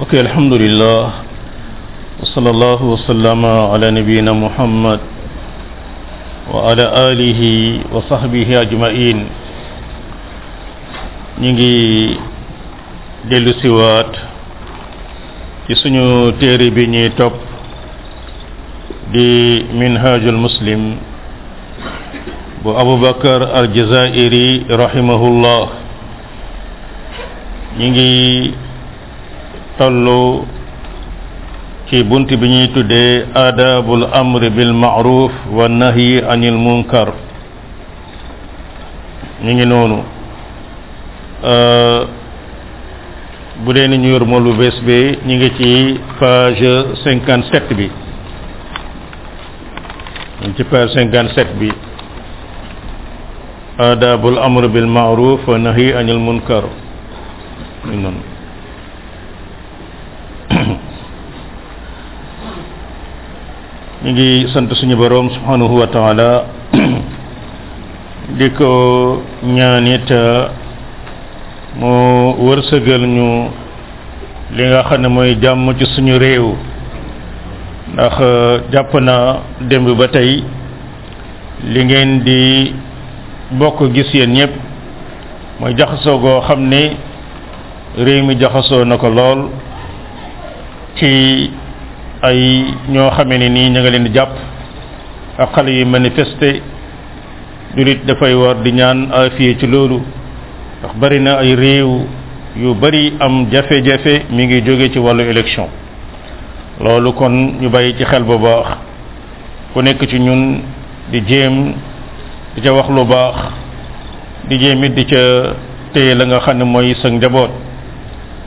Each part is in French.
Okay, alhamdulillah. Wa sallallahu wa sallama ala nabiyyina Muhammad wa ala alihi wa sahbihi ajma'in. Ñu ngi dellu si waat ci suñu téere bi ñuy topp di Minhajul Muslim bu Abubakar Aljazairi rahimahullah. Ñu ngi tollu ci buntu bi ñuy tuddee adabul amri bil ma'ruf wa nahyi anil munkar. Ñu ngi noonu bu dee ni ñu yor moolu bés bi ñu ngi ci page 57 bi, ci page 57 bi, adabul amri bil ma'ruf wa nahyi anil munkar. Ñu ngi sant suñu borom subhanahu wa ta'ala di ko ñaanit mu wërsëgal ñu li nga xam ne mooy jàmm ci suñu réew, ndax jàpp naa démb ba tey li ngeen di bokk gis yéen ñëpp mooy jaxasoo goo xam ne réew mi jaxasoo na ko lool ci ay ñoo xamé ni ñi nga leen japp ak xal yi manifester julit da fay war di ñaan afiye ci lolu, ndax bari na ay rew yu bari am jafé jafé mi ngi joggé ci walu élection. Lolu kon ñu bayyi ci xel bu baax, ku nekk ci ñun di jëm di ca wax lu baax, di jëm di ca téy la nga xamné moy sa njaboot,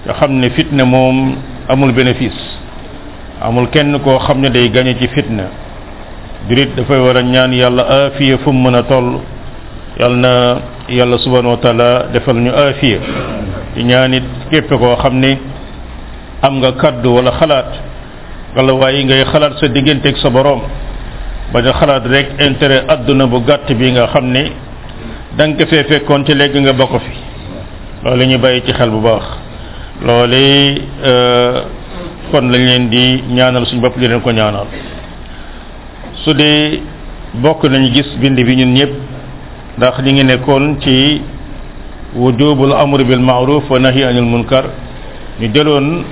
nga xamné fitna mom amul bénéfice, amul kenn ko xamne day gagné ci fitna. Jurit da fay wara ñaan yalla afiya fu mëna toll, yalna yalla subhanahu wa ta'ala defal ñu afiya. Di ñaanit képp ko xamne am nga kaddu wala xalaat wala way ngay xalaat sa digënté ak sa borom, ba nga xalaat rek intérêt aduna bu gatt bi nga xamne dang ko fé fekkon ci légg nga bako fi. Lolou ñu bayyi ci xel bu baax. Lolé kon lañ leen di ñaanal suñu bop, di leen ko ñaanal. Su dé bokk nañu gis bind bi ñun ñëpp, ndax li ngi nekkon ci wujubul amr bil ma'ruf wa nahy anil munkar, ñu jëlon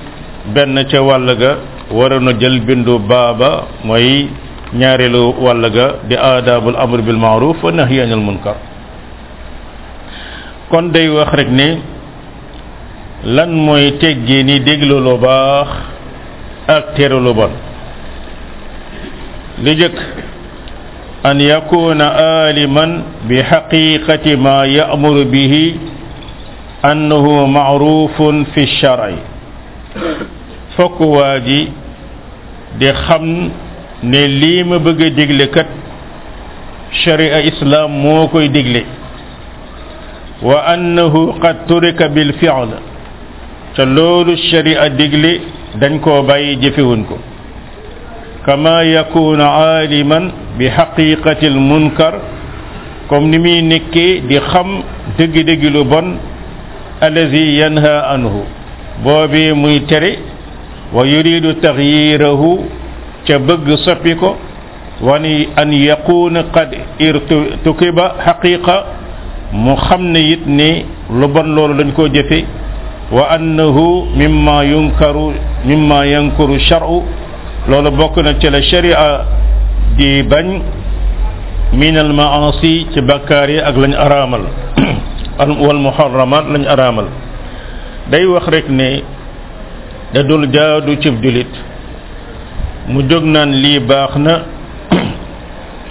benn ci wallaga warono jël bindu baba moy ñaarelu wallaga di adabul amr bil ma'ruf wa nahy anil munkar. Kon day wax rek ne lan moy téggé ni déglo lo baax ak téro lu bon. Li jëk an yakuna aliman bi haqiqati ma ya'muru bihi annahu ma'rufun fi shar'i, fokk waaji di xam ne li ma bëgg diglé kat sharia islam mo koy diglé, wa annahu qad turika bil fi'l, te lolu sharia diglé dañ ko bayyi jëfewun ko. Kama yakunu aliman bi haqiqati al munkar, kom nimi nekké di xam deug deug lu bon, allazi yanha anhu, bobi muy téré, wa yuridu taghyirahu, ca bëgg soppi ko, wani an yakuna qad irtukiba haqiqa, mu xamne yit ne lu bon lolu dañ ko jëfé, wa annahu mimma yankuru shar'u, lolu bokku na ci la sharia di bañ, min al ma'asi ci bakari ak lañ aramal wal muharramat lañ aramal. Day wax rek ne da dul jaadu ci julit mu jog nan li baxna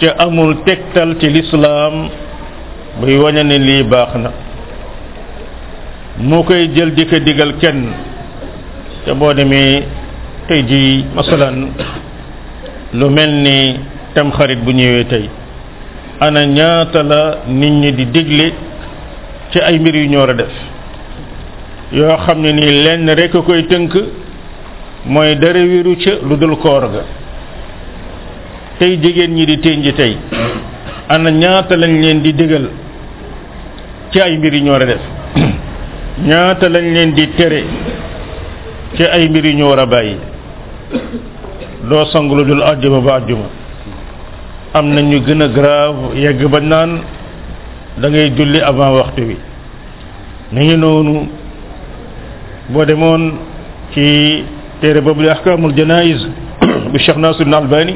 ci amul tektal ci l'islam buy wone ne li baxna, mo koy jël diko digal kenn. Te bo demé tay ji masalan lu melni tam xarit bu ñëwé tay, ana ñaata la nit ñi di diglé ci ay mbir yu ñora def, yo xamné ni lenn rek koy teunk moy dara wiru ci ludul koor ga. Tay jigen ñi di tenji tay, ana ñaata lañ leen di digal ci ay mbir yu ñora def, ñaata lañ leen di téré ci ay mbir yu ñu war a bàyyi doo sangu lu dul àjjuma ba àjjuma am na ñu gën a grave yegg ba naan da ngay julli avant waxtu wi ni ngi noonu boo demoon ci téere boobu li ahkamul janaïs bu Cheikh Nasir Ibn Albani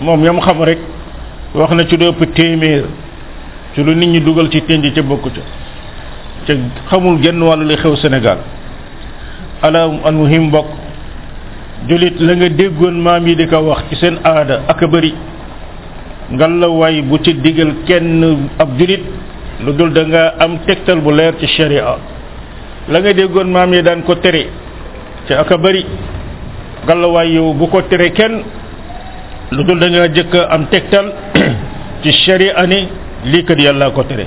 moom yam xam rek wax na ci dopp téeméer ci lu nit ñi dugal ci tenj ca bokku ca xamul genn wàllu li xew Sénégal ala almuhim bokk julit la nga déggoon maam yi di ko wax ci seen aada ak bari ngalla way bu ci digal kenn ab julit lu dul da nga am tegtal bu leer ci sharia la nga déggoon maam yi daan ko tere ci ak bari ngalla way yow bu ko tere kenn lu dul da nga jëkk am tegtal ci sharia ni li kat yàlla ko tere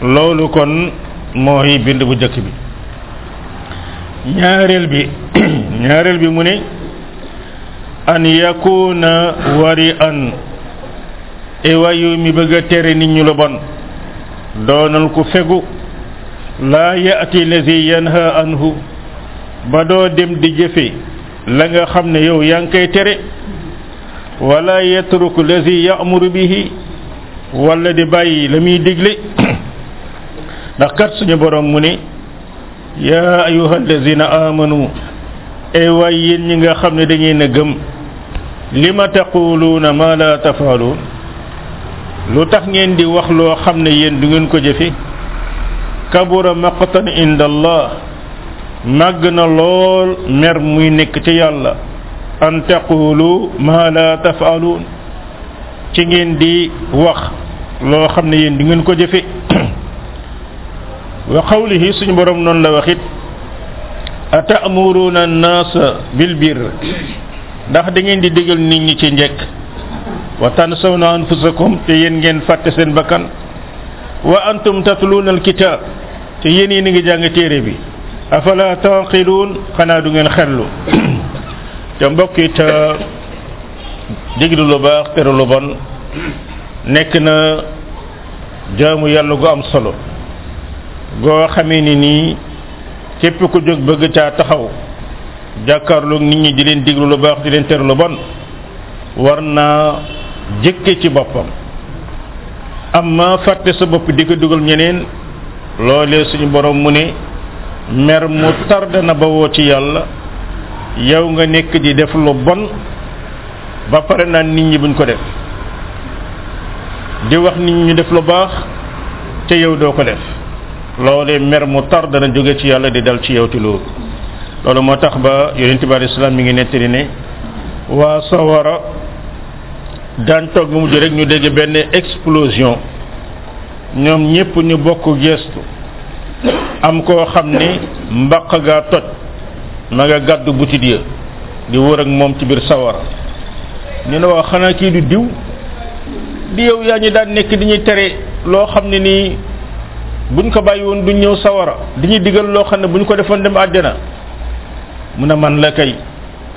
loolu kon mooy bind bu jëkk bi ñaareel bi mu ne an yakuna wari'an ewayu mi bëgg a tere nit ñu la bon doonal ku fegu la ya'ti allazi yanha anhu ba doo dem di jëfe la nga xam ne yow yaa ngi koy tere wala yatruku allazi ya'muru bihi wala di bàyyi la muy digle ndax kat suñu borom mu ne ya ayyuha allazina amanu ay way yeen ñi nga xam ne dañuy na gëm lima taquluna ma la tafalun lu tax ngeen di wax loo xam ne yeen du ngeen ko jëfe kabura maqtan inda allah màgg na lool mer muy nekk ci yàlla an taqulu ma la tafalun ci ngeen di wax loo xam ne yeen du ngeen ko jëfe wa qawlihi suñu borom non la waxit atamuruna an-nasa bil birr ndax da ngeen di digal nit ñi ci njëkk wa tansawna anfusakum te yeen ngeen fàtte seen bakkan wa antum tatluna al-kitab te yeen yi ngi jàng téere bi afala taqilun xanaa du ngeen xellu te mbokk yi ta diglu lu baax tere lu bon nekk na jaamu yàlla gu am solo go xamé ni képp ku jog bëgg ca taxaw jakarlu nit ñi di leen diglu lu baax di leen terlu bon warna jëkke ci boppam amma fatte sa bopp di ko dugal ñeneen lolé suñu borom mu ne mer mu tarde na ba wo ci yalla yow nga nekk di def lu bon ba paré na nit ñi buñ ko def di wax nit ñi def lu baax te yow do ko def lolé mer mu tar dana joggé ci yalla di dal ci yow ti lolu lolu motax ba yonent bi islam mi ngi netri né wa sawara dan tok mu jé rek ñu déggé ben explosion ñom ñepp ñu bokku gestu am ko xamné mbaq ga toj ma nga gaddu buti dieu di wër ak mom ci bir sawara ñu na wax xana ki du diw di yow ya ñi daan nek di ñi téré lo xamné ni buñ ko bayiwon duñ ñew sawara diñu digal lo xamne buñ ko defon dem adena muna man la kay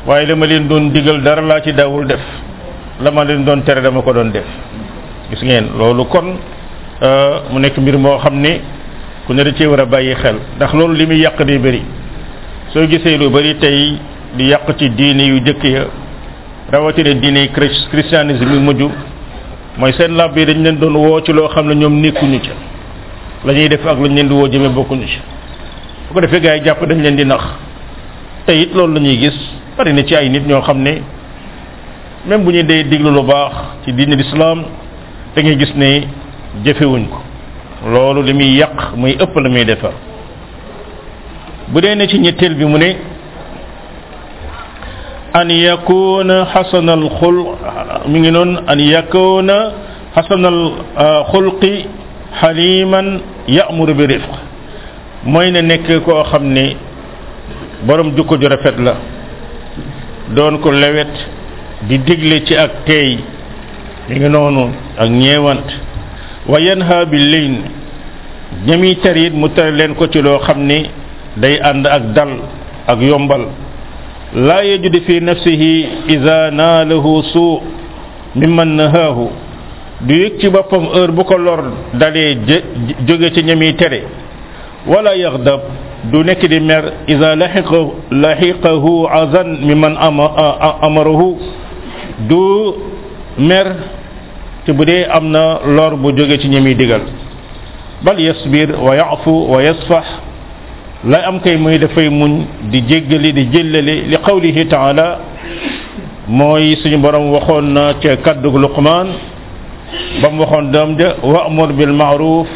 waye dama leen doon digal dara la ci dawul def lama leen doon téré dama ko doon def gis ngeen lolu kon mu nek mbir mo xamne ku ne ci wara bayyi xel ndax lolu limi yaq de bari so gisee lu bari tay di yaq ci diine yu jëk ya rawati de diine christianisme yu mujju moy sen labbe dañ leen doon wo ci lo xamne ñom nekkuñu ci lañuy def ak lañ leen di wo jëme bokkuñu ci bu ko defé gaay japp dañ leen di nax tay it loolu lañuy gis bari na ci ay nit ñoo xamné même bu ñu day diglu lu baax ci diine l'islam da ngay gis né jëfé wuñ ko loolu limi yaq muy ëpp la muy défar bu dé né ci ñettel bi mu né an yakuna hasanal khulq mi ngi non an yakuna hasanal khulqi haliman ya'muru bi rifq moy na nek ko xamne borom jukko ju rafet la don ko lewet di diglé ci ak tay ngi nonu ak ñewant wa yanha bil layn ñami tarid mu tar len ko ci lo xamne day and ak dal ak yombal la yajidu fi nafsihi idha nalahu su mimman nahahu du yek ci bopam heure bu ko lor dalé joggé ci ñami téré wala yaghdab du nekk di mer iza lahiqahu azan mimman amarahu du mer te bu dee am na lor bu jóge ci ñi muy digal bal yasbir wa ya'fu wa yasfah lay am kay muy dafay muñ di jéggali di jëllale li qawlihi ta'ala mooy suñu borom waxoon na ca kaddu Luqman ba mu waxoon doom ja wa'mur bil ma'ruf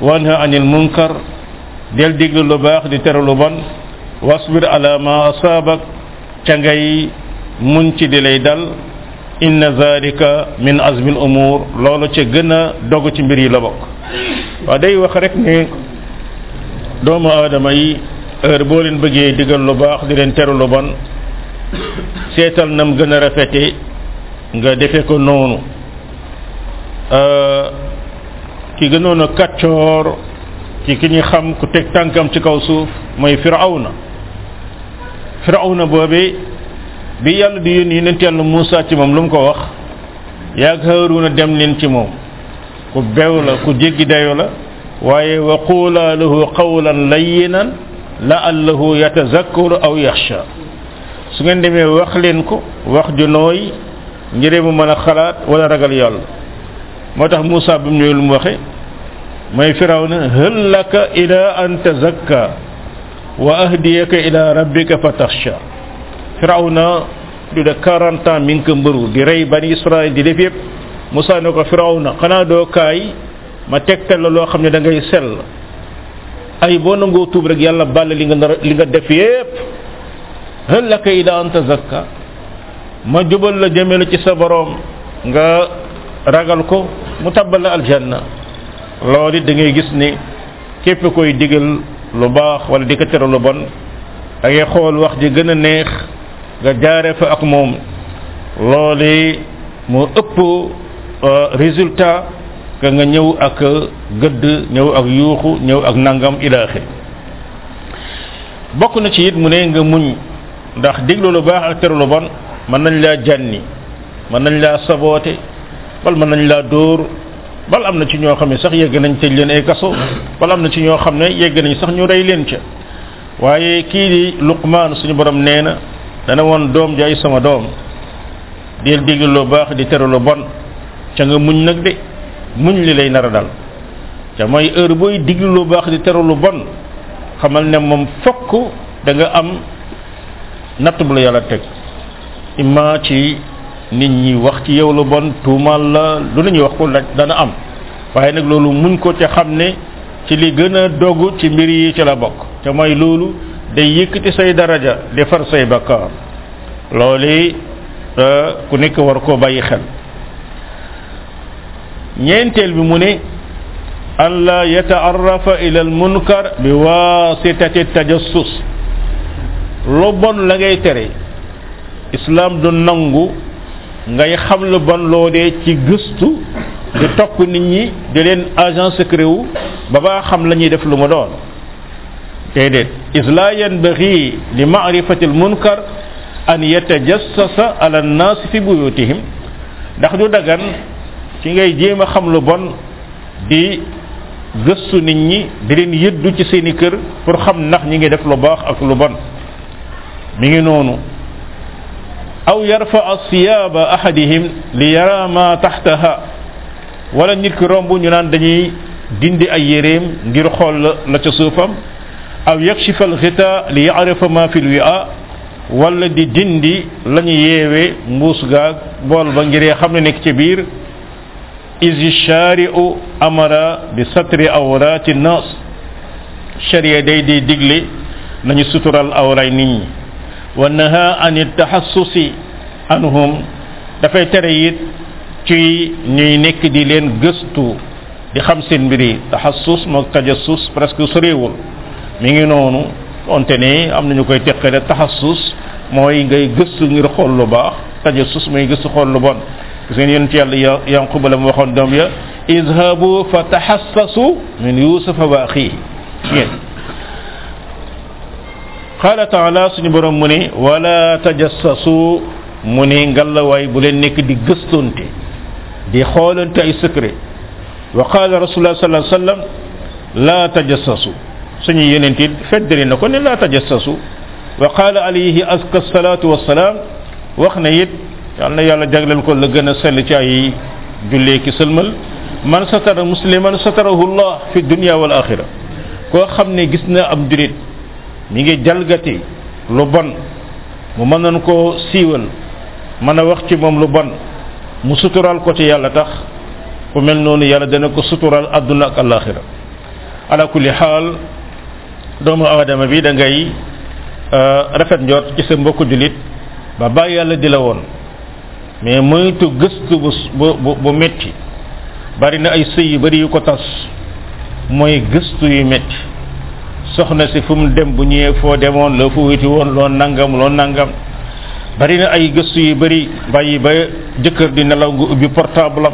wanha anil munkar del digle lu baax di tere lu bon wasbir ala ma asabak ca ngay muñ ci di lay dal inna zalika min azmil umur loolu ca gën a dog ci mbir yi la bokk. waaw day wax rek ne doomu aadama yi heure boo leen bëggee digal lu baax di leen tere lu bon seetal nam gën a rafete nga defe ko noonu ki gënoon a kàccoor ci ki ñu xam ku teg tànkam ci kaw suuf mooy Firawna. Firawna boobee bi yàlla di yónni yonent yàlla Musa ci moom lu mu ko wax yaag Haaruna dem leen ci moom ku bew la ku jéggi dayo la waaye wa quula lahu qawlan layyinan la'allahu yatazakkaru aw yaxsha su ngeen demee wax leen ko wax ju nooy ngir mu mën a xalaat wala ragal yàlla moo tax Musa bi mu ñëwee lu mu waxee mooy Firawna hal laka ila an tazakka wa ahdiyaka ila rabbika fatakhsha. Firawna du de 40 ans mi ngi ko mbëru di rey Bani Isra'il di def yëpp Musa ne ko Firawna xanaa doo kaay ma tegtal la loo xam ne da ngay sell ay boo nangoo tuub rek yàlla bàll li nga def yëpp. hal laka ila an tazakka ma jubal la jëmee la ci sa borom nga ragal ko mu tabbal la aljanna loolu it da ngay gis ni képp koy digal lu baax wala di ko tere lu bon da ngay xool wax ji gën a neex nga jaare fa ak moom loolu moo ëpp résultat ka nga ñëw ak gëdd ñëw ak yuuxu ñëw ak nangam ilaahi bokk na ci it mu ne nga muñ ndax diglu lu baax ak tere lu bon mën nañ laa jànni mën nañ laa saboote bal mën nañ laa dóor bal am na ci ñoo xam ne sax yegg nañ tëj leen ay kaso bal am na ci ñoo xam ne yegg nañ sax ñu rey leen ca waaye kii di Luqman suñu borom nee na dana woon doom jaay sama doom del diglu lu baax di tere lu bon ca nga muñ nag de muñ li lay nar a dal ca mooy heure booy diglu lu baax di tere lu bon xamal ne moom fokk da nga am natt bu la yàlla teg imma ci nit ñi wax ci yow lu bon tuumaal la lu la ñuy wax ko laaj dana am waaye nag loolu muñ ko ca xam ne ci li gën a dogu ci mbir yi ci la bokk te mooy loolu day yëkkati say daraja di far say bakkaar loolu ku nekk war koo bàyyi xel. ñeenteel bi mu ne an la yataarrafa ila al munkar bi wasitati tajassus lu bon la ngay tere islam du nangu ngay xam lu bon loo dee ci gëstu di topp nit ñi di leen agent secret wu ba baa xam la ñuy def lu mu doon déedéet is la yanbaghi li ma'rifati al munkar an yatajassasa ala an-nas fi buyutihim ndax du dagan ci ngay jéem a xam lu bon di gëstu nit ñi di leen yëddu ci seeni kër pour xam ndax ñi ngi def lu baax ak lu bon mi ngi noonu aw yarfa siyaaba ahadihim li yara ma taxtaha wala nit ki romb ñu naan dañuy dindi ay yéreem ngir xool la ca suufam aw yakshifa alxita li yarifa ma fi lwia wala di dindi la ñu yeewee mbuus gaag bool ba ngiree xam ne nekk ci biir izi shari'u amara bi satri awrati nas sharia day di digle nañu sutural awray nit ñi wa naha an taxassusi anhum dafay tere it ci ñuy nekk di leen gëstu di xam seen mbir yi taxassus moog tajassus presque soriwul mi ngi noonu onte ne am nañu koy teqale taxassus mooy ngay gëstu ngir xool lu baax tajassus mooy gëstu xool lu bon gis ngeen yonent yàlla Yanquba la mu waxoon doom ya izhabu fa taxassasu min yusufa wa axihi qaala taala suñu borom mu ne wala tajassasu mu ne ngalawaay bu leen nekk di gëstonte di xoolante ay secret wa qaala rasulullah sallallahu alayhi wa sallam la tajassasu suñu yonent it feddali na ko ne laa tajassasu wa qaala alayhi azka salaatu wassalaam wax na it yal na yàlla jagleel ko la gën a sell ci ay jullee ki sëlmal man satara musliman satarahu allah fi dunya wal axira koo xam ne gis na ab julit mi ngi jalgati lu bon mu mënoon koo siiwal mën a wax ci moom lu bon mu sutural ko ci yàlla tax ku mel noonu yàlla dana ko sutural àdduna ak alaxira ala kulli xaal doomu aadama bi da ngay rafet njort ci sa mbokku julit ba bàyyi yàlla di la woon mais moytu gëstu bu metti bari na ay sëy yu bari yu ko tas mooy gëstu yu metti soxna si fu mu dem bu ñëwee foo demoon la fu witi woon loo nangam bari na ay gëstu yu bari bàyyi ba jëkkër di nelaw nga ubbi portable am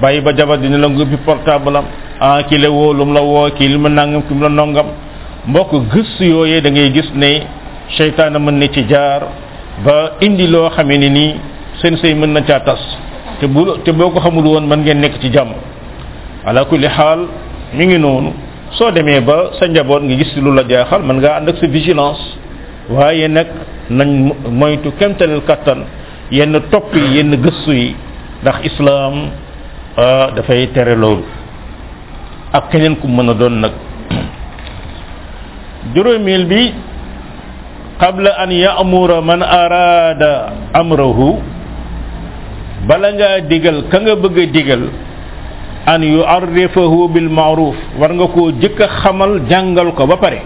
bàyyi ba jabar di nelaw nga ubbi portable am ah ki la woo lum la woo kii li ma nangam ki mu la nongam mbokk gëstu yooyee da ngay gis ne seytaane mën na ci jaar ba indi loo xamee ni nii seen sëy mën na caa tas te boo ko xamul woon mën ngeen nekk ci jàmm ala kulli xaal mi ngi noonu soo demee ba sa njaboot nga gis lu la jaaxal mën ngaa ànd ak sa vigilance waaye nag nañ moytu kemtalel kattan yenn topp yi yenn gëstu yi ndax islam dafay tere loolu ak keneen ku mën a doon nag. juróomeel bi qabla an ya'mura man arada amrahu bala ngaa digal ka nga bëgg a digal an yu'arrifahu bil ma'ruf war nga koo jëkk a xamal jàngal ko ba pare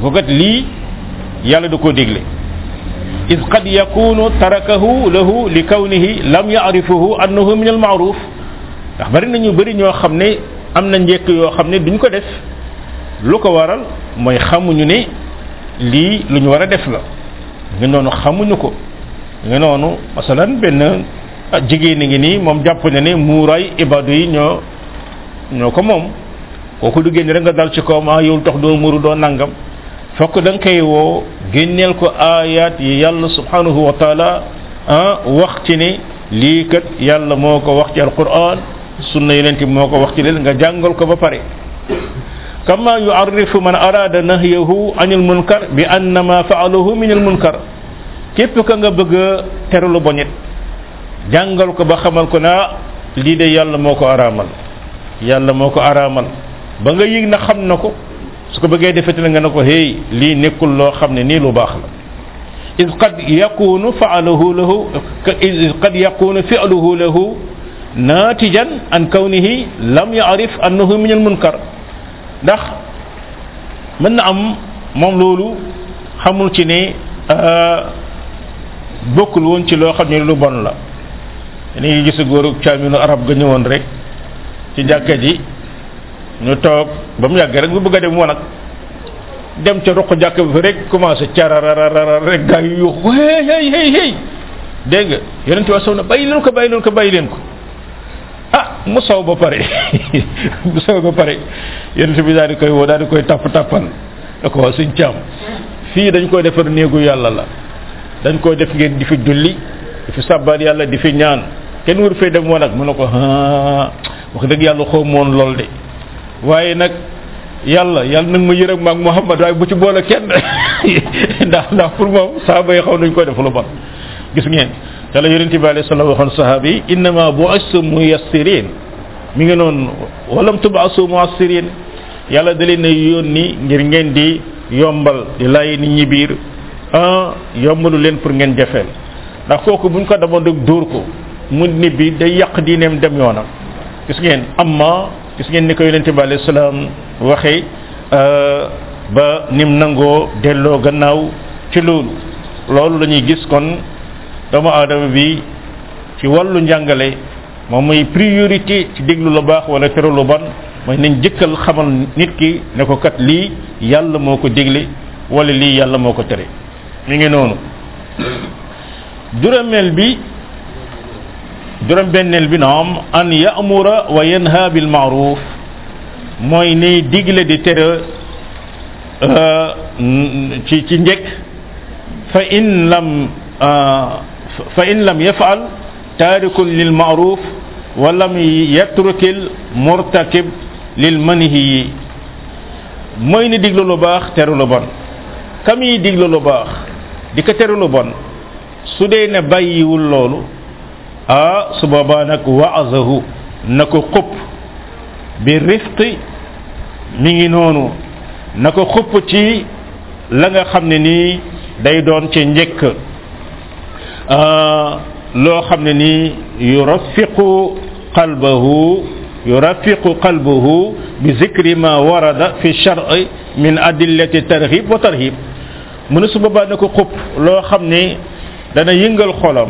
ko kat lii yàlla da koo digle iz qad yakunu tarakahu lahu li kawnihi lam ya'rifahu annahu min al ma'ruf ndax bari na ñu bari ñoo xam ne am na njëkk yoo xam ne duñ ko def lu ko waral mooy xamuñu ne lii lu ñu war a def la nga noonu xamuñu ko nga noonu masalan benn jigéen ngi nii moom jàpp na ne muuraay ibadu yi ñoo ko moom kooku du génn rek nga dal ci kaw ma yow tax doo muuru doo nangam fokk da nga koy woo génneel ko ayat yi yàlla subhanahu wa taala wax ci ne lii kat yàlla moo ko wax ci alquran sunna yeneen ti moo ko wax ci leen nga jàngal ko ba pare kama yu'arrifu man arada nahyahu anil munkar bi annama fa'aluhu min al munkar képp ka nga bëgg teralu boñet jàngal ko ba xamal ko naa lii de yàlla moo ko araamal ba nga yëg na xam na ko su ko bëggee defete la nga ne ko hey lii nekkul loo xam ne nii lu baax la iz qad yakunu fi'luhu lahu natijan an kawnihi lam ya'rif annahu min al munkar ndax mën na am moom loolu xamul ci ne bokkul woon ci loo xam ne lu bon la ni ngi gis góoru caaminu arab ga ñëwoon rek ci jàkka ji ñu toog ba mu yàgg rek bu bëgg a dem wanag dem ca ruq jàkka bi rek commencé carararara rek gaa yu yuux hey dégg nga yonent bi saw na bàyyi leen ko mu saw ba pare yonent bi daal di koy tappal da ko waa suñ caam fii dañ koy defar néegu yàlla la dañ koy def ngeen di fi julli di fi sàbbal yàlla di fi ñaan kenn wër fay dem woon ak mu ne ko wax dëgg yàlla xaw ma woon lool de waaye nag yàlla nag ma yërëm maag Muhammad waaye bu ci boole kenn ndax pour moom saaba yi xaw nañ ko def lu bon. gis ngeen yàlla yonent bi alayhi salaam waxoon sahaaba yi innama bu'istum muyassirin mi ngi noonu walam tub'asu mu'assirin yàlla da leen a yónni ngir ngeen di yombal di laay nit ñi biir yombalu leen pour ngeen jafeel ndax kooku buñ ko demoon rek dóor ko. mu nibbi day yàq diineem dem yoonam gis ngeen ni ko yonent bi alayhi salaam waxee ba nim nangoo delloo gannaaw ci loolu la ñuy gis kon doomu aadama bi ci wàllu njàngale moom mooy priorité ci déglu lu baax wala tere lu bon mooy nañ jëkkal xamal nit ki ne ko kat lii yàlla moo ko digle wala lii yàlla moo ko tere mi ngi noonu juróom-benneel bi naam an ya'mura wa yanha bil ma'ruf mooy ni digle di tere ci njëkk fa in lam yaf'al tarikun lil ma'ruf wa lam yatrukil murtakib lil manhi mooy ni diglu lu baax teru lu bon. kam yi diglu lu baax di ko teru lu bon su dee ne bàyyiwul loolu su boobaa nag waazahu na ko xupp bi rifqi mi ngi noonu na ko xupp ci la nga xam ne nii day doon ci njëkk loo xam ne nii yurafiqu qalbahu bi zikri ma warada fi shar'i min adillati targhib wa tarhib mu ne su boobaa na ko xupp loo xam ne dana yëngal xolam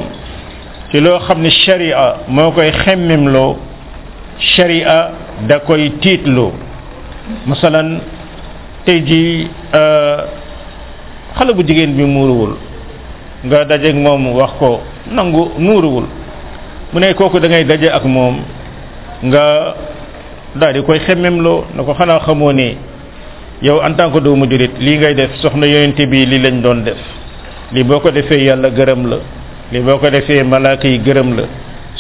ci loo xam ne sharia moo koy xemmimloo sharia da koy tiitloo masalan tey jii xale bu jigéen bi muuruwul nga dajeeg moom wax ko nangu muuruwul mu ne kooku da ngay daje ak moom nga daal di koy xemmimloo na ko xanaa xamoo ne yow en tant que doomu julit lii ngay def soxna yonente bi lii lañ doon def lii boo ko defee yàlla gërëm la li boko defé malaaka yi gërëm la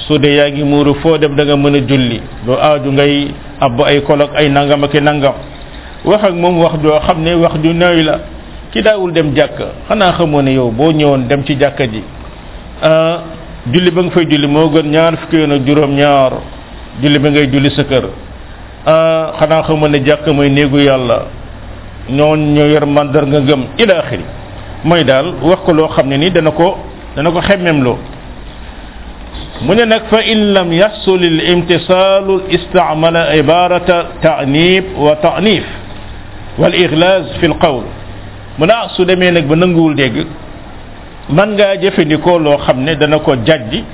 su de yaangi muuru fo dem da nga mëna julli do aaju ngay abbu ay kolok ay nangam ak nangam wax ak mom wax do xamne wax du nooy la ki daawul dem jakka xana xamoo ne yow bo ñëwoon dem ci jakka ji julli ba nga fay julli mo gën ñaar fukki yoon ak juroom ñaar julli ba ngay julli sa kër xana xamoo ne jakka moy neegu yalla ñoon ñoo yor mandar nga gëm ila akhiri moy dal wax ko lo xamne ni dana ko xemmem lo mu ne nag fa in lam yahsul al imtisalu istamala ibarata ta'nib wa ta'nif wal ighlaz fi al qawl mu na su demee nag ba nanguwul dégg man ngaa jëfandikoo loo xam ne dana ko jajji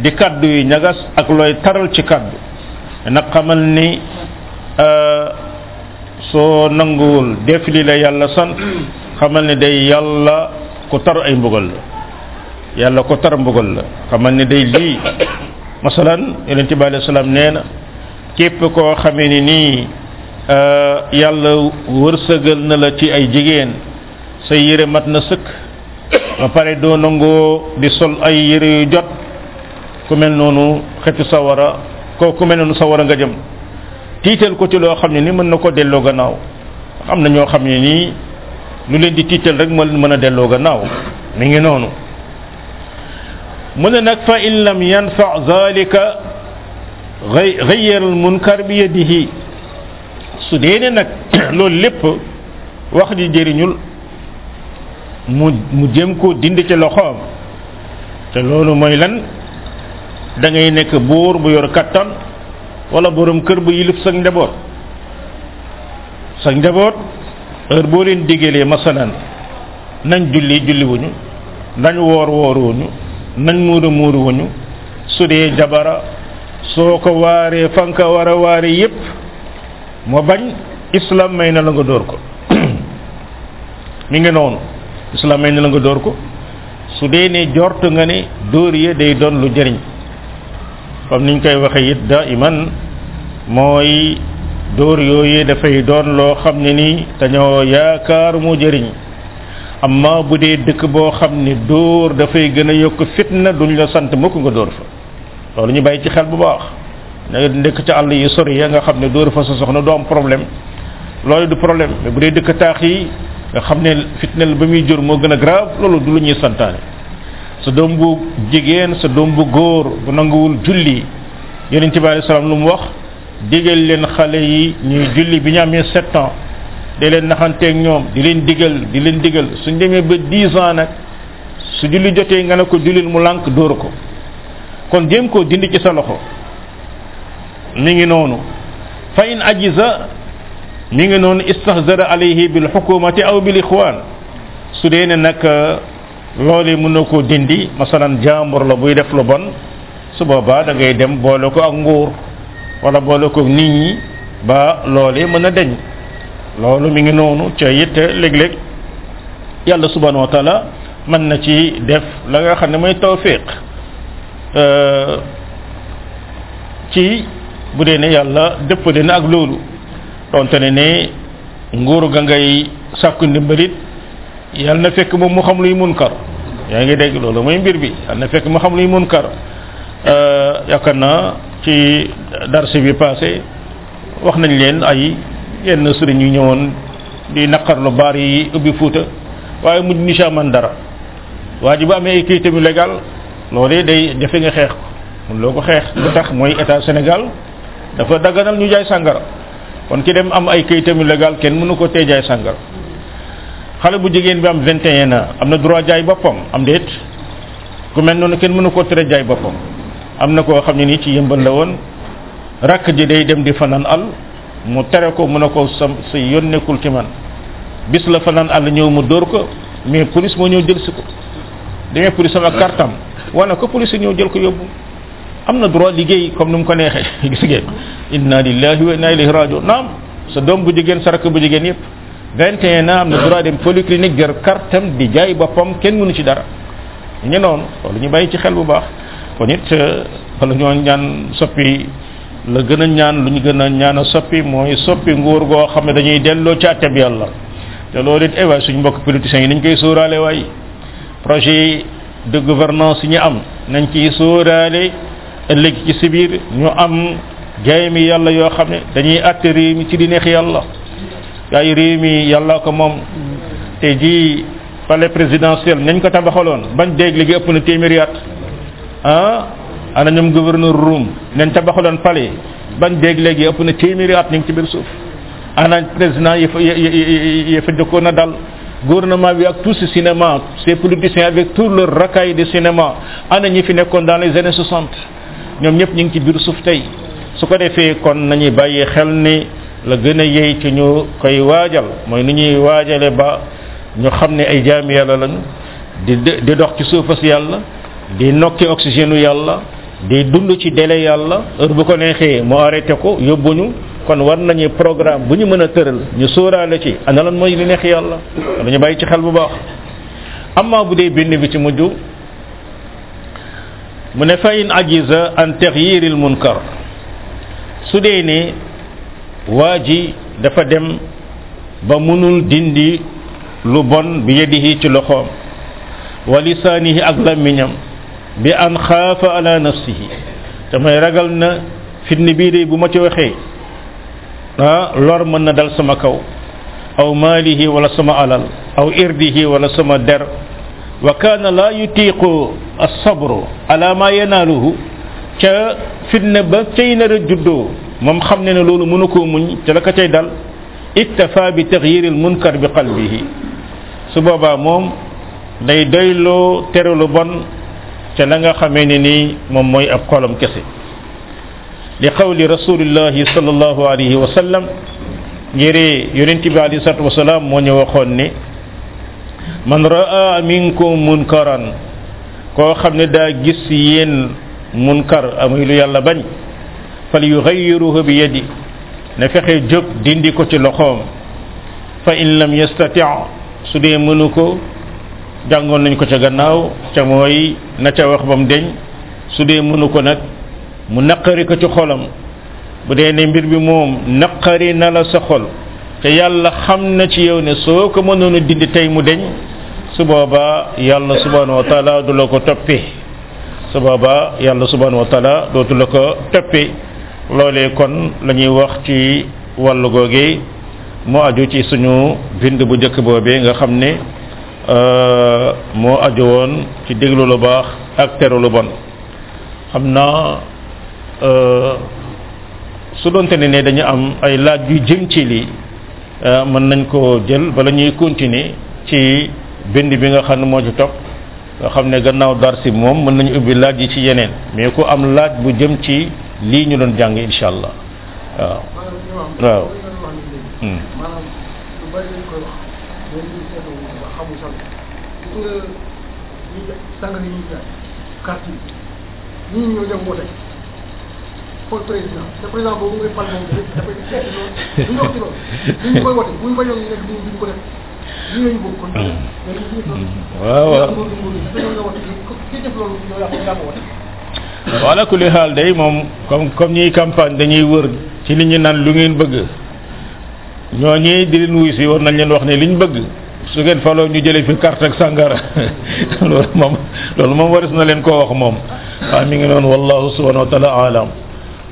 di kaddu yu ñagas ak looy taral ci kaddu nag xamal ni soo nanguwul def li la yàlla sant xamal ne day yàlla ku tar ay mbugal la yalla ko tar mbugol la xamal ni day li masalan yenen tibbi alayhi salam neena kep ko xamene ni yalla wërsegal na la ci ay jigen say yere mat na seuk ba pare do nango di sol ay yere yu jot ku mel nonu xati sawara ko ku mel nonu sawara nga jëm titel ko ci lo xamne ni mën nako delo gannaaw xamna ño xamne ni lu len di titel rek mëna delo gannaaw mi ngi nonu mu ne nag fa in lam yanfa zalika ghayyar al munkar bi yadihi su deene nag loolu lépp wax ji jëriñul mu jëm ko dindi ci loxoom te loolu mooy lan da ngay nekk buur bu yor kattan wala borom kër bu yilif sa njaboot heure boo leen digalee masalan nañ julli wuñu nañ woor wuñu nañ muuru wuñu sudé jabara soko waré fanka wara waré yépp mo bañ islam may na la nga door ko mi ngi non islam may na la nga door ko sudé né jort nga né door yé day don lu jëriñ comme niñ koy waxe yit daiman moy door yoyé da fay don lo xamné ni dañoo yaakar mu jëriñ amma budé dëkk bo xamné door da fay gëna yok fitna duñ la sante mako nga door fa lolu ñu bay ci xel bu baax da dëkk ci Allah yi sori ya nga xamné door fa sa soxna do am problème lolu du problème mais budé dëkk taax yi nga xamné fitna ba muy jor mo gëna grave lolu du luñuy santane sa doom bu jigen sa doom bu goor bu nanguul julli yenen tibbi alayhi salam lu mu wax digal len xalé yi ñuy julli bi ñu amé 7 ans de len naxante ak ñom di len digal suñu démé ba 10 ans nak su julli joté nga nako julil mu lank door ko kon jëm ko dindi ci sa loxo mi ngi nonu fa in ajiza mi ngi nonu istahzara alayhi bil hukumati aw bil ikhwan su deene nak lolé mu nako dindi masalan jambour la buy def lu bon su boba da ngay dem boole ko ak nguur wala boole ko nit ñi ba lolé mëna dañ lolu mi ngi nonu ci yitté legleg yalla subhanahu wa ta'ala man na ci def la nga xamné moy tawfiq ci budé né yalla depp dina ak lolu tontane né nguru ga ngay sakku ndimbalit yalla na fekk mom mu xam luy munkar ya nga dégg lolu moy mbir bi yalla na fekk mu xam luy munkar yakana ci darsi bi passé wax nañ leen ay yenn sëriñ yu ñëwoon di naqar lu bari yi ubbi Fuuta waaye mujj ni ca man dara waaji bu amee ay kayitam légal lolé day jafe nga xeex ko mun loko xeex lu tax moy état Sénégal dafa daganal ñu jaay sangara kon ki dem am ay kayitam légal kenn mënu ko té jaay sangara xalé bu jigéen bi am 21 ans amna droit jaay bopam am déet ku mel nonu kenn mënu ko téré jaay bopam amna ko xamni ni ci yëmbal la won rak ji day dem di fanan al mu téré ko mënako sa yonneekul ci man bis la fanan al ñew mu door ko mais police mo ñew jël ci ko demé police sama cartam wana ko police ñew jël ko yobbu amna droit liggéey comme num ko nexé gis ngeen inna lillahi wa inna ilayhi raji'un nam sa dom bu jigen sa rak bu jigen yépp 21 ans amna droit dem polyclinique gër cartam di jaay bopam kenn mënu ci dara ñi non lu ñu bayyi ci xel bu baax kon nit fa ñoo ñaan soppi la gëna ñaan lu ñu gëna ñaana soppi moy soppi nguur go xamné dañuy dello ci atté bi yalla té loolu it éwa suñu mbokk politiciens yi dañ koy sooralé way projet de gouvernance ñi am nañ ci sooralé ëlëk ci sibir ñu am jaymi yalla yo xamné dañuy atté rémi ci di neex yalla gaay rémi yalla ko mom té ji palais présidentiel nañ ko tabaxalon bañ dégg li gi ëpp na téméri at ana ñom gouverneur room nañ tabaxalon palais bañ dégg légui ëpp na téméri at ñing ci bir suuf ana président yi fa joko na dal gouvernement bi ak tout ce cinéma ces politiciens avec tout leur racaille de cinéma ana ñi fi nekkon dans les années 60 ñom ñep ñing ci bir suuf tay su ko défé kon nañuy bayyi xel ni la gëna yey ci ñu koy wajal moy ni ñuy wajalé ba ñu xamné ay jami yalla lañu di dox ci suufas yalla di nokki oxygène yalla di dund ci délai yalla heure bu ko nexé mo arrêté ko yobbuñu kon war nañu programme buñu mëna teural ñu sooralé ci ana lan moy li neex yalla dañu bayyi ci xel bu baax amma bu dé benn bi ci mujju mu ne fayin ajiza an taghyir al munkar sudé né waji dafa dem ba mënul dindi lu bon bi yedihi ci loxom wa lisanihi ak lamiñam bi an khafa ala nafsihi tamay ragal na fitni bi de bu ma ci waxe lor mën na dal sama kaw aw malihi wala sama alal aw irdihi wala sama der wa kana la yutiqu as-sabr ala ma yanaluhu ca fitna ba cey na juddo mom xamne na lolu mënuko muñ ca la ka cey dal iktafa bi taghyir al-munkar bi qalbihi su baba mom day doylo terelu bon ca la nga xamé ni mom moy ab xolam kessé لقول رسول الله صلى الله عليه وسلم يري يونتي عليه الصلاه والسلام مو ني وخون ني من راى منكم منكرا كو خامني دا غيس يين منكر امي لو يالا باغ فليغيره بيدي نفخي جوك ديندي كو تي لخوم فان لم يستطع سودي منوكو جانغون نكو تي غناو تي موي نا تي واخ بام دنج سودي منوكو نك mu naqari ko ci xolam bu dé né mbir bi mom naqari na la sa xol té yalla xamna ci yow né soko mënono dindi tay mu deñ su boba yalla subhanahu wa ta'ala du lako topé su boba yalla subhanahu wa ta'ala do tu lako topé lolé kon lañuy wax ci walu gogé mo aju ci suñu bind bu jëk bobé nga xamné mo aju won ci déglu lu bax ak téru lu bon xamna su dontene né dañu am ay laaj yu jëm ci li man nañ ko jël bala ñuy continuer ci bind bi nga xamne mo ci top nga xamne gannaaw darsi mom man nañ ubbi laaj yi ci yenen mais ko am laaj bu jëm ci li ñu doon jang inshallah waaw manam lu bari ñu ko wax dañ ñu sétu xamu sax nga ñi sang ni carte ñi ñu dem woté pour président le président bobu ngay fal mom dafa sété non ñu wax ci ñu koy woté buñ ko yoon nek buñ ko def ñu lañu bokk kon waaw ci def lolu ñu la ko woté wala kulli hal day mom comme ñi campagne dañuy wër ci li ñu nan lu ngeen bëgg ñoñi di leen wuysi war nañ leen wax né liñ bëgg su ngeen falo ñu jëlé fi carte ak sangara lolu mom waris na leen ko wax mom mi ngi non wallahu subhanahu wa ta'ala alam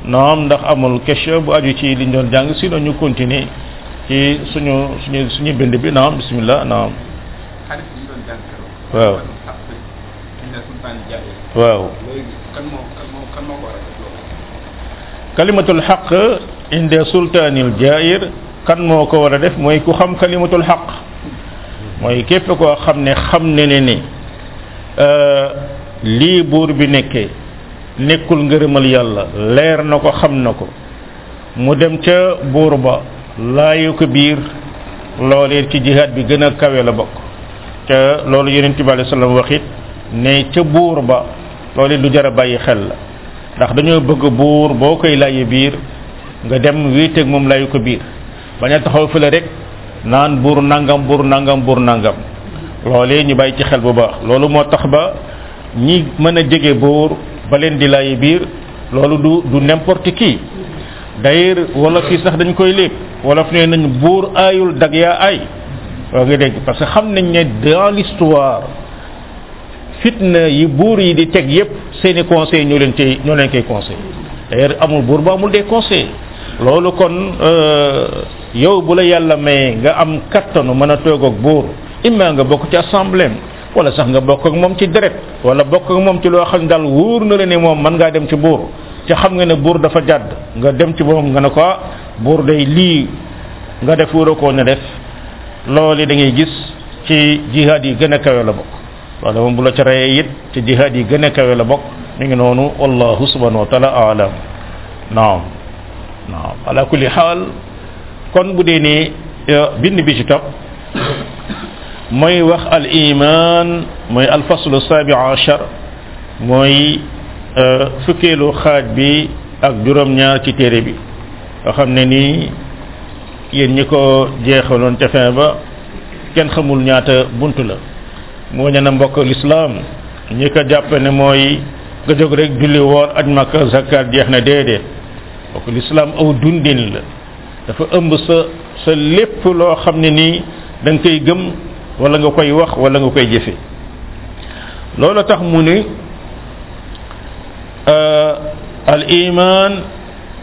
non ndax amul question bu aju ci liñ doon jang si no ñu continuer ci suñu bind bi naam bismillah naam hadith yi doon jàng waaw waaw kan moo kalimatul haqq inda sultanil jair kan moo ko war a def mooy ku xam kalimatul haqq mooy képp koo xam ne ni lii buur bi nekkul ngërëmal yàlla leer na ko xam na ko mu dem ca buur ba laayu ko biir loolee ci jihaad bi gën a kawe la bokk te loolu yonent bi alayhi salaam waxit ne ca buur ba loolee lu jar a bàyyi xel la ndax dañoo bëgg buur boo koy laayu biir nga dem wéeteeg moom laayu ko biir bañ a taxaw fële rek naan buur nangam loolee ñu bàyyi ci xel bu baax loolu moo tax ba ñi mën a jege buur ba leen di laayu biir loolu du n'importe qui d'ailleurs wolof yi sax dañ koy lépp wolof nee nañ buur aayul dag yaa aay waa nga dégg parce que xam nañ ne dans l'histoire fitna yi buur yi di teg yépp seeni conseil ñoo leen koy conseil d'ailleurs amul buur ba amul des conseils loolu kon yow bu la yàlla may nga am kattanu mën a toog ak buur imma nga bokk ci assemblée wala sax nga bokk ak moom ci deret wala bokk ak moom ci loo xam daal wóor na la ne moom mën ngaa dem ci buur ci xam nga ne buur dafa jàdd nga dem ci boom nga ne ko buur day lii nga def wóoroo koo ne def loolu da ngay gis ci jihaad yi gën a kawe la bokk wala moom bu la ci rayee it ci jihaad yi gën a kawe la bokk mi ngi noonu wallahu subhanahu wa taala aalam naam ala kulli xaal kon bu dee nii bind bi ci topp mooy wax al iman mooy al faslu saabi achar mooy fukkeelu xaaj bi ak juróom-ñaar ci téere bi nga xam ne nii yéen ñi ko jeexaloon ca fin ba kenn xamul ñaata bunt la moo ñe na mbokk l'islam ñi ko jàpp ne mooy nga jóg rek julli woor aj makka zakat jeex na déedéet mbokk l'islam aw dundin la dafa ëmb sa lépp loo xam ne nii da nga koy gëm wala nga koy wax wala nga koy jëfe loolu tax mu ni الإيمان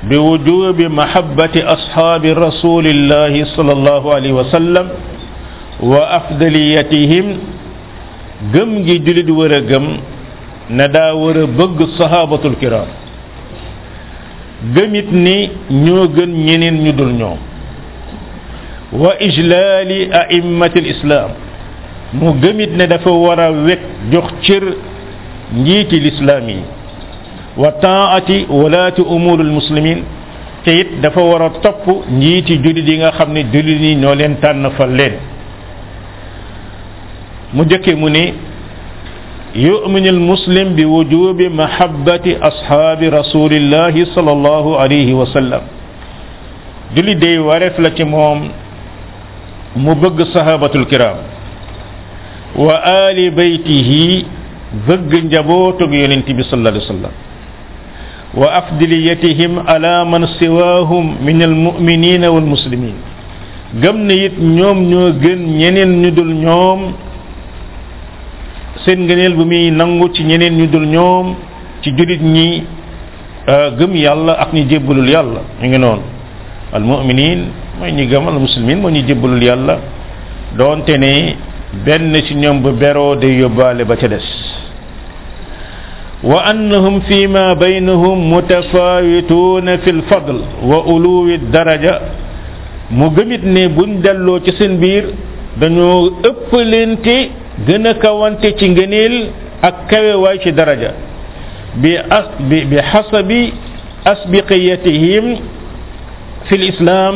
بوجوب محبة أصحاب رسول الله صلى الله عليه وسلم وأفضليتهم جم جلد ورقم نداور بق الصحابة الكرام جمتني نيوغن ينين ندل نيوم وإجلال أئمة الإسلام مجمتنا دفور وك جخشر نيتي الإسلامي wa taati walaati umurul muslimin te it dafa war a topp njiiti jullit yi nga xam ne jullit ñi ñoo leen tànn fa leen mu jëkke mu ne yu'minul muslim bi wujubi mahabbati ashaabi rasulillahi sallallahu alayhi wa sallam jullit day wareef la ci moom mu bëgg sahabatul kiram wa ali baytihi bëgg njabootug yonent bi sallallahu alayhi wa sallam وأفضليتهم على من سواهم من المؤمنين والمسلمين gëm ne it ñoom ñoo gën ñeneen ñu dul ñoom seen ngëneel bu muy nangu ci ñeneen ñu dul ñoom ci julit ñi gëm yàlla ak ñi jébbalul yàlla ñu ngi noonu almuminin mooy ñi gëm almuslimin mooy ñi jébbalul yàlla doonte ne benn ci ñoom bu beroo day yóbbaale ba ca des وأنهم فيما بينهم متفاوتون في الفضل وألو الدرجة مجمدني بندلو تسن بير دانو أبلنتي غنكا وانتي تنغنيل أكاوي وايش درجة بحسب أسبقيتهم في الإسلام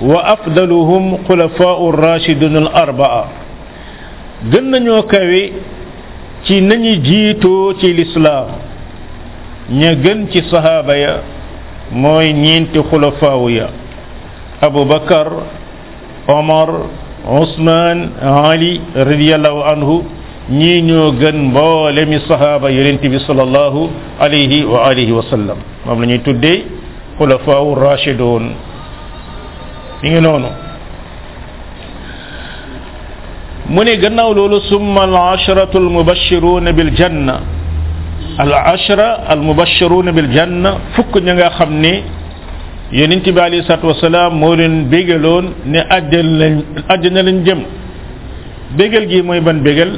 وأفضلهم خلفاء الراشدون الأربعة غننو كاوي ci nañu jiitoo ci l'islam ña gën ci sahaaba ya mooy ñeenti xulafaawu ya Abu Bakr Omar Uthman Ali radiyallahu anhu ñii ñoo gën mboole mi sahaaba yonent bi sallallahu alayhi wa alihi wa sallam moom la ñuy tuddee xulafaawu rashidun mi ngi noonu mu ne gannaaw loolu summa al-ashratu al-mubashiruna bil janna al-ashra al-mubashiruna bil janna fukk ña nga xam ne yonent bi alayhi salaatu wasalaam moo leen bégaloon ne àjjana lañ jëm. bégal gi mooy ban bégal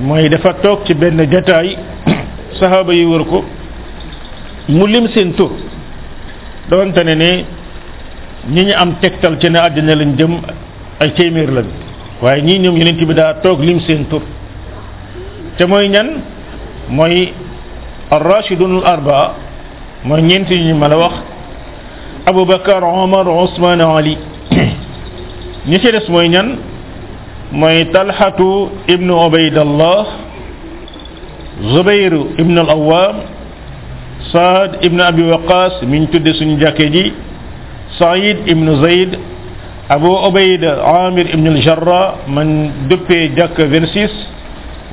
mooy dafa toog ci benn jataay saxaaba yi wër ko mu lim seen tur doonte ne ne ñi ñu am tegtal ci ne àjjana lañ jëm ay téeméer lañ waaye ñi ñoom yonent bi daa toog lim seen tur te mooy ñan mooy ar-rashidun al-arba mooy ñeent ñu ma la wax Abu Bakr Omar Ousmane Ali ñi ci des mooy ñan mooy Talhatu ibn Ubaydallah Zubairu Ibn Al-Awwam Saad Ibn Abi Waqqas min tudde suñu jàkke ji Saeed Ibn Zaid Abu Ubayd Amir Ibn Al-Jarrah man duppee jàkk 26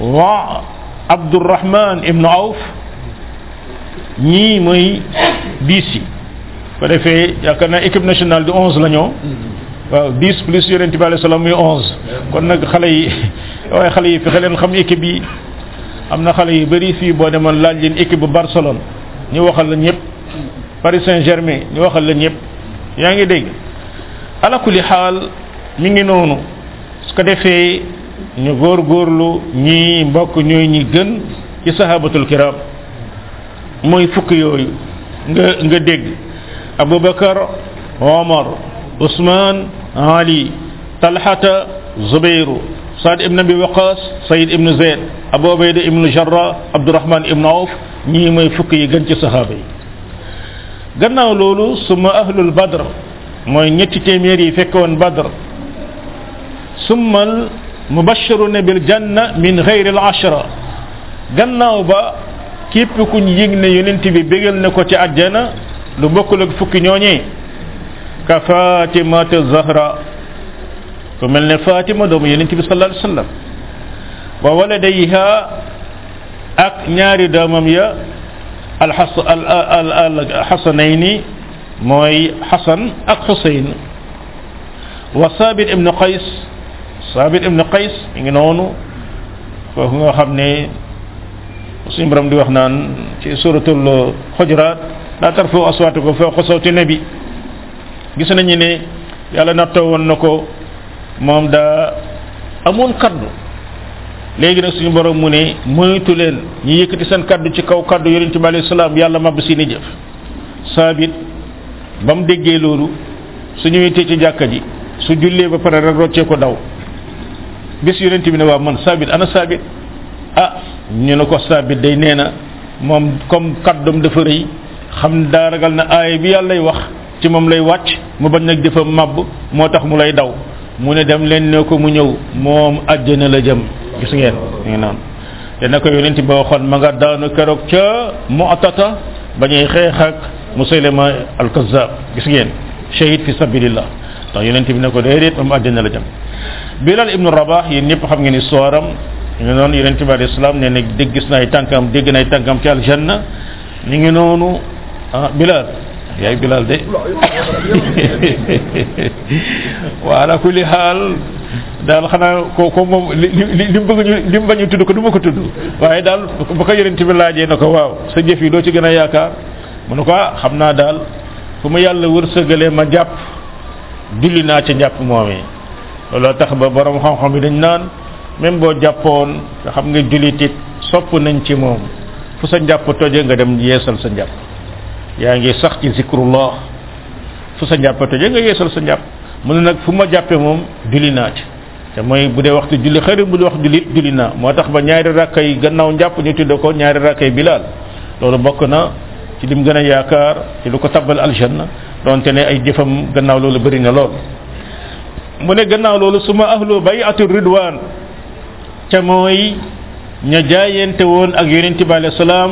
wa Abdul Rahman Ibn Auf ñii mooy 10 yi ko defee yaakaar naa équipe nationale de 11 la ñoo waaw 10 plus yonent bi alayhi salaam muy 11 kon nag xale yi fexe leen xam équipe yi am na xale yu bëri fii boo demoon laaj leen équipe bu Barcelone ñu waxal la ñëpp Paris Saint-Germain ñu waxal la ñëpp yaa ngi dégg ala kulli xaal mi ngi noonu su ko defee ñu góorgóorlu ñi mbokk ñooy ñi gën ci sahabatul kiram mooy fukk yooyu nga dégg Abubakar Omar Ousmane Ali Talhata Zubairu Saad Ibn Abi Waqqas Saeed Ibn Zaid Abu Ubayd Ibn Al-Jarrah Abdul Rahman Ibn Auf ñii mooy fukk yi gën ci saxaaba yi gannaaw loolu summa ahlul badr mooy ñetti téeméer yi fekkoon badr summal mubashiruna bil janna min ghayri al-ashra gannaaw ba képp ku ñu yëg ne yonent bi bégal na ko ci àjjana lu bokkul ak fukki ñooñee ka Fatima Zahra ku mel ne Fatima doomu yonent bi sallallahu alayhi wa sallam wa waladayha ak ñaari doomam ya al-Hasanayni mooy Hasan ak Husain wa Sabit ibn Qays Saabit ibn Qays ngi noonu foofu nga xam ne suñu borom di wax naan ci suratul Hujurat la tarfu aswatukum fawqa sawti nabi gis nañu ne yàlla nattoo woon na ko moom daa amoon kaddu léegi nag suñu borom mu ne moytu leen ñu yëkkati seen kaddu ci kaw kaddu yonent bi alayhi salaam yàlla mab seeni jëf Saabit ba mu déggee loolu su ñëwee ci jàkka ji su jullee ba pare rek roccee ko daw bis yonent bi ne waaw man Saabit ana Saabit ñu ne ko Saabit day nee na moom comme kaddum dafa rëy xam daa ragal na aaya bi yàlla lay wax ci moom lay wàcc mu bañ nag dafa màbb moo tax mu lay daw mu ne dem leen ne ko mu ñëw moom àjjana la jëm gis ngeen ngi noonu te na ko yonent bi waxoon ma nga daanu keroog ca Mu'tata ba ñuy xeex ak Musaylima al-Kazzab gis ngeen shahid fi sabilillah tax yonent bi ne ko déedéet moom àjjana la jëm Bilal ibn Rabah yéen ñëpp xam ngeen ni sooram ñu ngi noonu yonent bi alayhi salaam nee na gis na ay tànkam dégg na ay tànkam ci aljanna ñu ngi noonu Bilal yaay Bilal de wala kulli xaal daal xanaa kooku moom li mu bëgg ñu li mu bañu tudd ko du ma ko tudd waaye daal bu ko yonent bi laajee na ko waaw sa jëf yi doo ci gën a yaakaar mu ne ko xam naa daal fu ma yàlla wërsëgalee ma jàpp julli naa ca jàpp moomee looloo tax ba borom xam-xam yi dañ naan même boo jàppoon nga xam nga jullit it sopp nañ ci moom fu sa njàpp toje nga dem yeesal sa njàpp yaa ngi sax ci zikrullah fu sa njàpp toje nga yeesal sa njàpp mu ne nag fu ma jàppee moom julli naa ci te mooy bu dee waxtu julli xëri bu dee waxtu jullit julli naa moo tax ba ñaari rakka yi gannaaw njàpp ñu tudde ko ñaari rakka yi Bilal loolu bokk na ci lim gën a yaakaar ci lu ko tabbal aljanna donte ne ay jëfam gannaaw loolu bëri na lool mu ne gannaaw loolu suma ahlu bay'atu ridwan ca mooy ña jaayante woon ak yonent bi alayhi salaam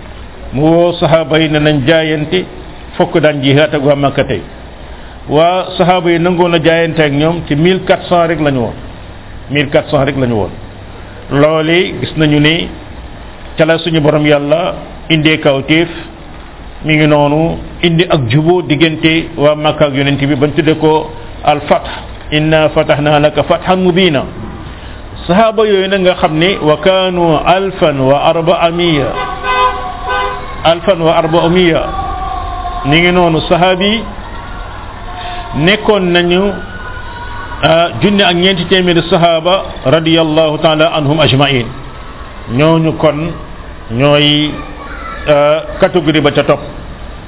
mu woo saxaaba yi ne nañ jaayante fokk daan jihaat ak waa Makka tey waa saxaaba yi nangoon a jaayante ak ñoom ci 1400 rek lañu woon 1400 rek lañu woon loolu gis nañu ni ca la suñu borom yàlla indee kawteef mi ngi noonu indi ak juboo diggante waa Makka ak yonent bi bañ tuddee ko al fath inna fatahna laka fathan mubina saxaaba yooyu nag nga xam ne wa kaanu alfan wa arba'amiya mi ngi noonu saxaabi nekkoon nañu junne ak ñeenti téeméeri sahaba radiyallahu ta'ala anhum ajma'in ñooñu kon ñooy catégorie ba ca top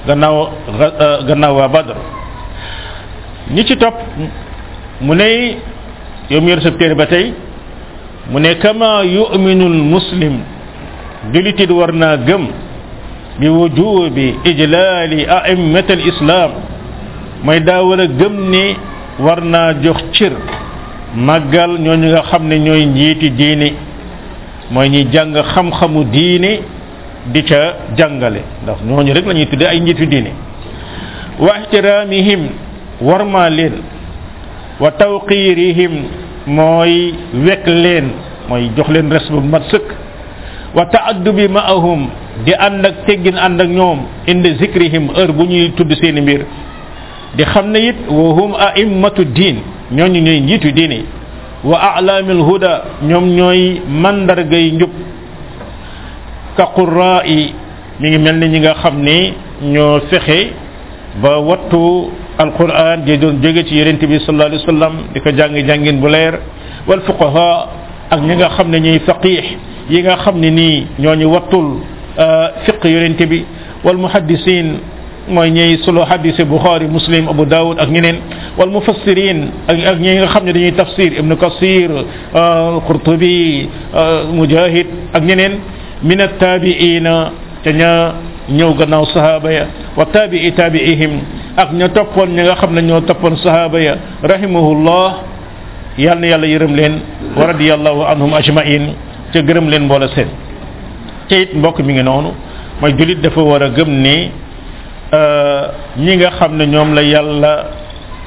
gannaaw wa badr ñi ci top mu ne yow mi yor sa téere ba tey mu ne kama yu'minul muslim juliti war na gëm bi wujubi ijlali a'immatul islam may daawala gëm ne war naa jox cër màggal ñooñu nga xam ne ñooy njiiti diine mooy ñi jàng xam-xamu diine di ca jàngale ndax ñooñu rek la ñuy tuddee ay njiitu diine wa ihtiramihim war maa leen wa tawqirihim mooy wekk leen mooy jox leen respect bu mat sëkk wa ta'addubi ma'ahum di ànd ak teggin ànd ak ñoom inde zikrihim heure bu ñuy tudd seeni mbir di xamne yit wa hum a'immatu din ñoñu ñoy njitu diine wa a'lamul huda ñom ñoy mandargay ñub ka qurra'i mi ngi melni ñi nga xamne ño fexé ba wattu alquran di doon jege ci yonent bi sallallahu alayhi wasallam diko jangin bu leer wal fuqaha ak ñi nga xamne ñi faqih yi nga xamne ni ñoñu wattul fiqh yonent bi wal muhaddisin moy ñey solo hadith Bukhari Muslim Abu Dawood ak ñeneen wal mufassirin ak ñi nga xamne dañuy tafsir Ibn Kathir Qurtubi Mujahid ak ñeneen min at-tabi'in te ña ñew gannaaw sahaba ya wa tabi'i tabi'ihim ak ña toppon ñi nga xamne ñoo toppon sahaba ya rahimahullah yalla yalla yërem leen wa radiyallahu anhum ajma'in te gërem leen boole seen te it mbokk mi ngi noonu moy julit dafa wara gëm ni ñi nga xamne ñom la yalla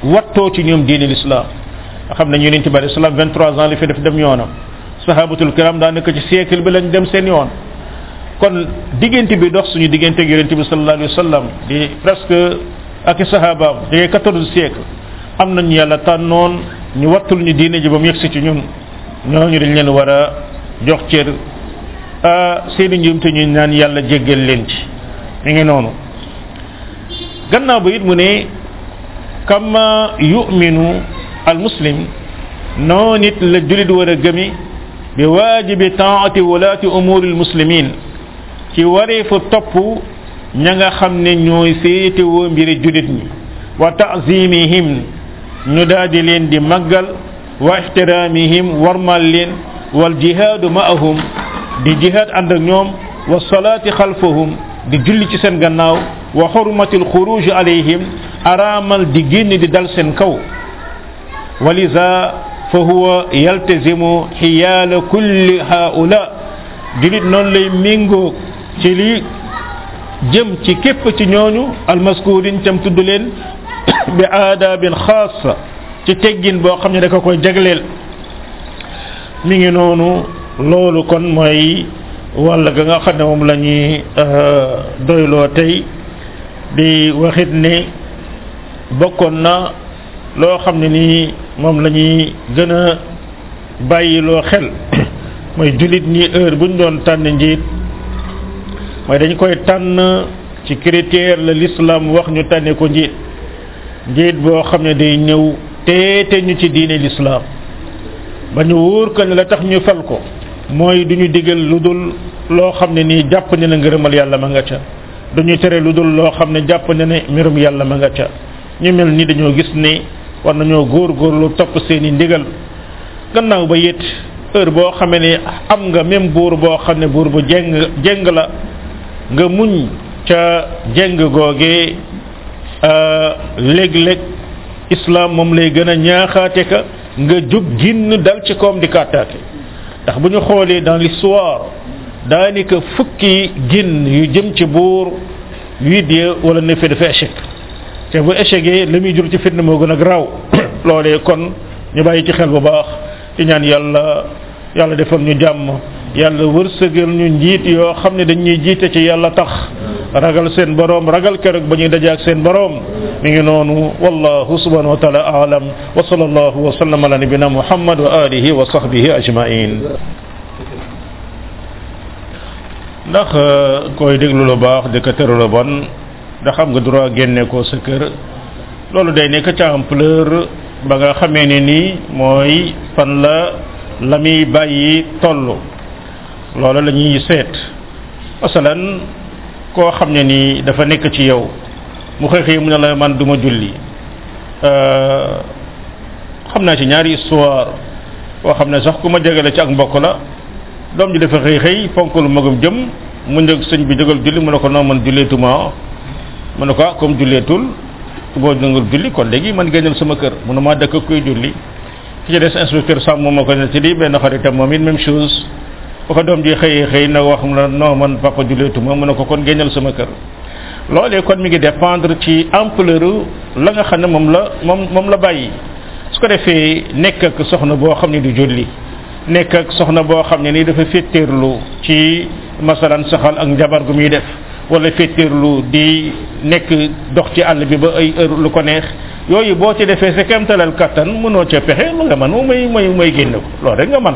watto ci ñom diine l'islam xamne ñu ñent bari salam 23 ans li fi def dem yoonam sahabatul kiram da nek ci siècle bi lañ dem seen yoon kon digënté bi dox suñu digënté ak yonent bi sallallahu alayhi wasallam di presque ak sahaba di 14 siècle am nañu yalla tannon ñu wattul ñu diine ji bam yexsi ci ñun ñoñu dañ leen wara jox ciër seeni ñum te ñu ñaan yalla jéggal leen ci mi ngi nonu gannaaw bu it mu ne kama yu'minu almuslim non it la julit wara gëmi bi wajibi ta'ati walati umuri almuslimin ci wareefu topp ña nga xam ne ñooy féete woo mbiri julit ñi wa ta'zimihim ñu daadi leen di màggal wa ihtiramihim warmal leen wal jihadu ma'ahum di jihad ànd ak ñoom wa salati khalfahum di julli ci seen gannaaw wa hurmatil khuruj alayhim aramal di genn di dal seen kaw waliza fa huwa yaltazimu hiyal kulli haula julit non lay mingo ci li jëm ci kep ci ñooñu almaskuudin tam tuddu leen bi aadabil khassa ci teggin bo xamne da koy jagleel mi ngi nonu lolu kon moy wala nga xamne mom lañuy doylo tay di waxit ne bokkon na lo xamne ni mom lañuy gëna bayilo xel moy julit ñi heure buñ doon tan njit moy dañ koy tan ci critère le l'islam wax ñu tané ko njit bo xamne day ñew tété ñu ci diiné l'islam bañu wor ko la tax ñu fal ko moy duñu digël ludul lo xamne ni japp ni la ngërëmal yalla ma nga ca duñu téré ludul lo xamne japp na né mirum yalla ma nga ca ñu melni dañu gis né war nañu goor goor lu top seeni ndigal gannaaw ba yett heure bo xamé né am nga même bour bo xamné bour bu jeng la nga muñ ca jeng gogé leg leg islam mom lay gëna ñaaxaté ka nga jog ginn dal ci kom di kataté tax buñu xolé dans l'histoire danaka fukki ginn yu jëm ci bour 8 wala 9 dafa échec te bu échecgee li muy jur ci fitna moo gën a garaaw loolee kon ñu bàyyi ci xel bu baax di ñaan yàlla yàlla defal ñu jàmm yàlla wërsëgal ñu njiit yoo xam ne dañuy jiite ci yàlla tax ragal seen borom ragal keroog ba ñuy daje ak seen borom mi ngi noonu wallahu subhanahu wa ta'ala a'lam wa sallallahu wa sallam ala nabina muhammad wa alihi wa sahbihi ajma'in ndax koy déglu lu baax de ka tëru lu bon da xam nga droit génne ko sa kër loolu day nekk ca ampleur ba nga xamee ne nii mooy fan la lami bàyyi toll loolu la ñuy seet asalan koo xam ne nii dafa nekk ci yow mu xëy mu ne la man duma julli xam naa ci ñaari histoire koo xam ne sax ku ma jegele ci ak mbokk la doom ji dafa xëy fonkul magum jëm mu njëg sëñ bi jógal julli mu ne ko non man julleetuma mu ne ko comme julleetul boo nangul julli kon léegi man génnal sama kër mu ne maa dëkk kuy julli ki ci des inspecteur sàmm moo ko ne ci di benn xaritam moom it même chose bu ko doom ji xëy na wax na non man papa julleetuma mu ne ko kon génnal sama kër loolee kon mi ngi dépendre ci ampleur la nga xam ne moom la bàyyi su ko defee nekk ak soxna boo xam ne du julli nekk ak soxna boo xam ne ni dafa féttéerlu ci masalan saxal ak njabar gu muy def wala féttéerlu di nekk dox ci àll bi ba ay heure lu ko neex yooyu boo ci defee sa kemtalal kattan mënoo ca pexe lu nga man mooy génn ko loolu rek nga man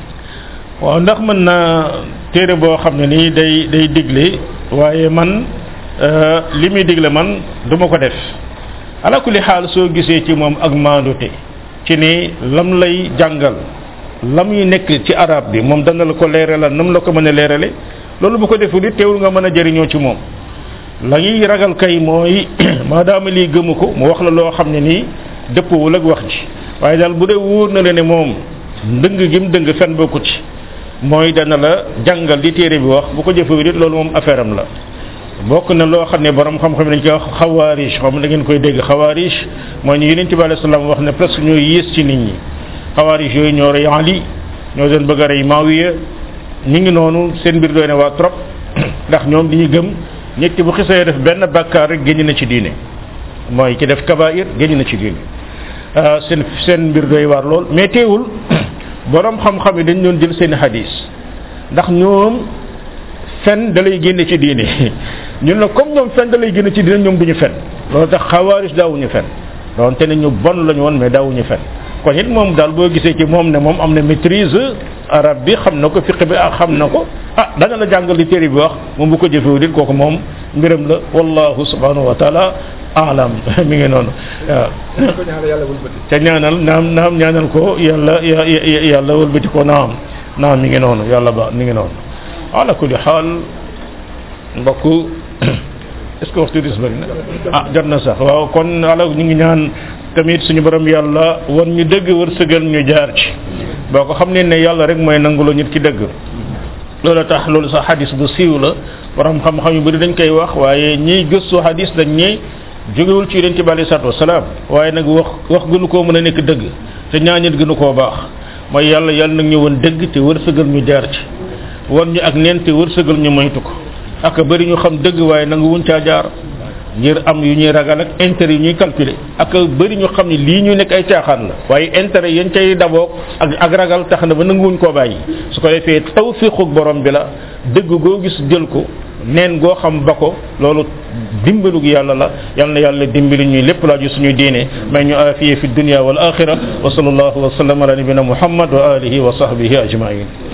waaw ndax mën naa téere boo xam ne nii day digle waaye man li muy digle man duma ko def ala kulli xaal soo gisee ci moom ak maandute ci ni lam lay jàngal lam yu nekk ci arab bi moom dana la ko leeralal nam la ko mën a leerale loolu bu ko deful it teewul nga mën a jëriñoo ci moom la ñuy ragal kay mooy maadaama lii gëmu ko mu wax la loo xam ne nii dëppoowul ak wax ji waaye daal bu dee wóor na la ne moom ndëng gi mu dëng fenn bokku ci mooy dana la jàngal di téere bi wax bu ko jëfewul it loolu moom affaire am la bokk na loo xam ne borom xam-xam dañ koy wax xawaarij xam da ngeen koy dégg xawaarij mooy ñu Yonent bi alayhi salaam wax ne presque ñooy yées ci nit ñi xawaarij yooyu ñoo rey Ali ñoo doon bëgg a rey Maawiya ñi ngi noonu seen mbir doy na waa trop ndax ñoom li ñu gëm ñetti bu xisee def benn bàkkaar rek génn na ci diine mooy ki def kabair génn na ci diine seen mbir doy waar lool mais teewul borom xam-xam yi dañ doon jël seen hadis ndax ñoom fen da lay génne ci diine ñun la comme ñoom fen da lay génne ci diine ñoom duñu fen loolu tax xawaarij daawuñu fen doonte ne ñu bon lañu woon mais daawuñu fen kon it moom daal boo gisee ci moom ne moom am na maîtrise arabe bi xam na ko fiqh bi xam na ko dana la jàngal li téere bi wax moom bu ko jëfewu dit kooku moom mbiram la wallahu subhanahu wa taala alam mi ngi noonu te ñaanal naam ñaanal ko yàlla wëlbati ko naam mi ngi noonu yàlla ba mi ngi noonu ala kulli xaal mbokk est-ce que waxtu dis bëri na jot na sax waaw kon ala ñu ngi ñaan tamit suñu borom yàlla wan ñu dëgg wërsëgal ñu jaar ci boo ko xam ne ne yàlla rek mooy nanguloo nit ci dëgg loolu tax loolu sax xadis bu siiw la borom xam-xam yu bëri dañ koy wax waaye ñiy gëstu xadis dañ ñi jógewul ci Yonent bi alayhi salaatu wasalaam waaye nag wax gënu koo mën a nekk dëgg te ñaanit gënu koo baax mooy yàlla nag ñu wan dëgg te wërsëgal ñu jaar ci wan ñu ak nent wërsëgal ñu moytu ko ak bëri ñu xam dëgg waaye nangu wuñ caa jaar ngir am yu ñuy ragal ak intérêt yu ñuy calculer ak bëri ñu xam ne lii ñu nekk ay caaxaan la waaye intérêt yéen cay daboog ak ragal tax na ba nangu wuñ koo bàyyi su ko defee tawfiqu borom bi la dëgg goo gis jël ko neen goo xam ba ko loolu dimbalu gi yàlla la yal na yàlla dimbali ñuy lépp laaju suñu diine may ñu afiye fi dunya wal axira wa sallallahu wa sallam ala nabina muhammad wa alihi wa sahbihi ajmain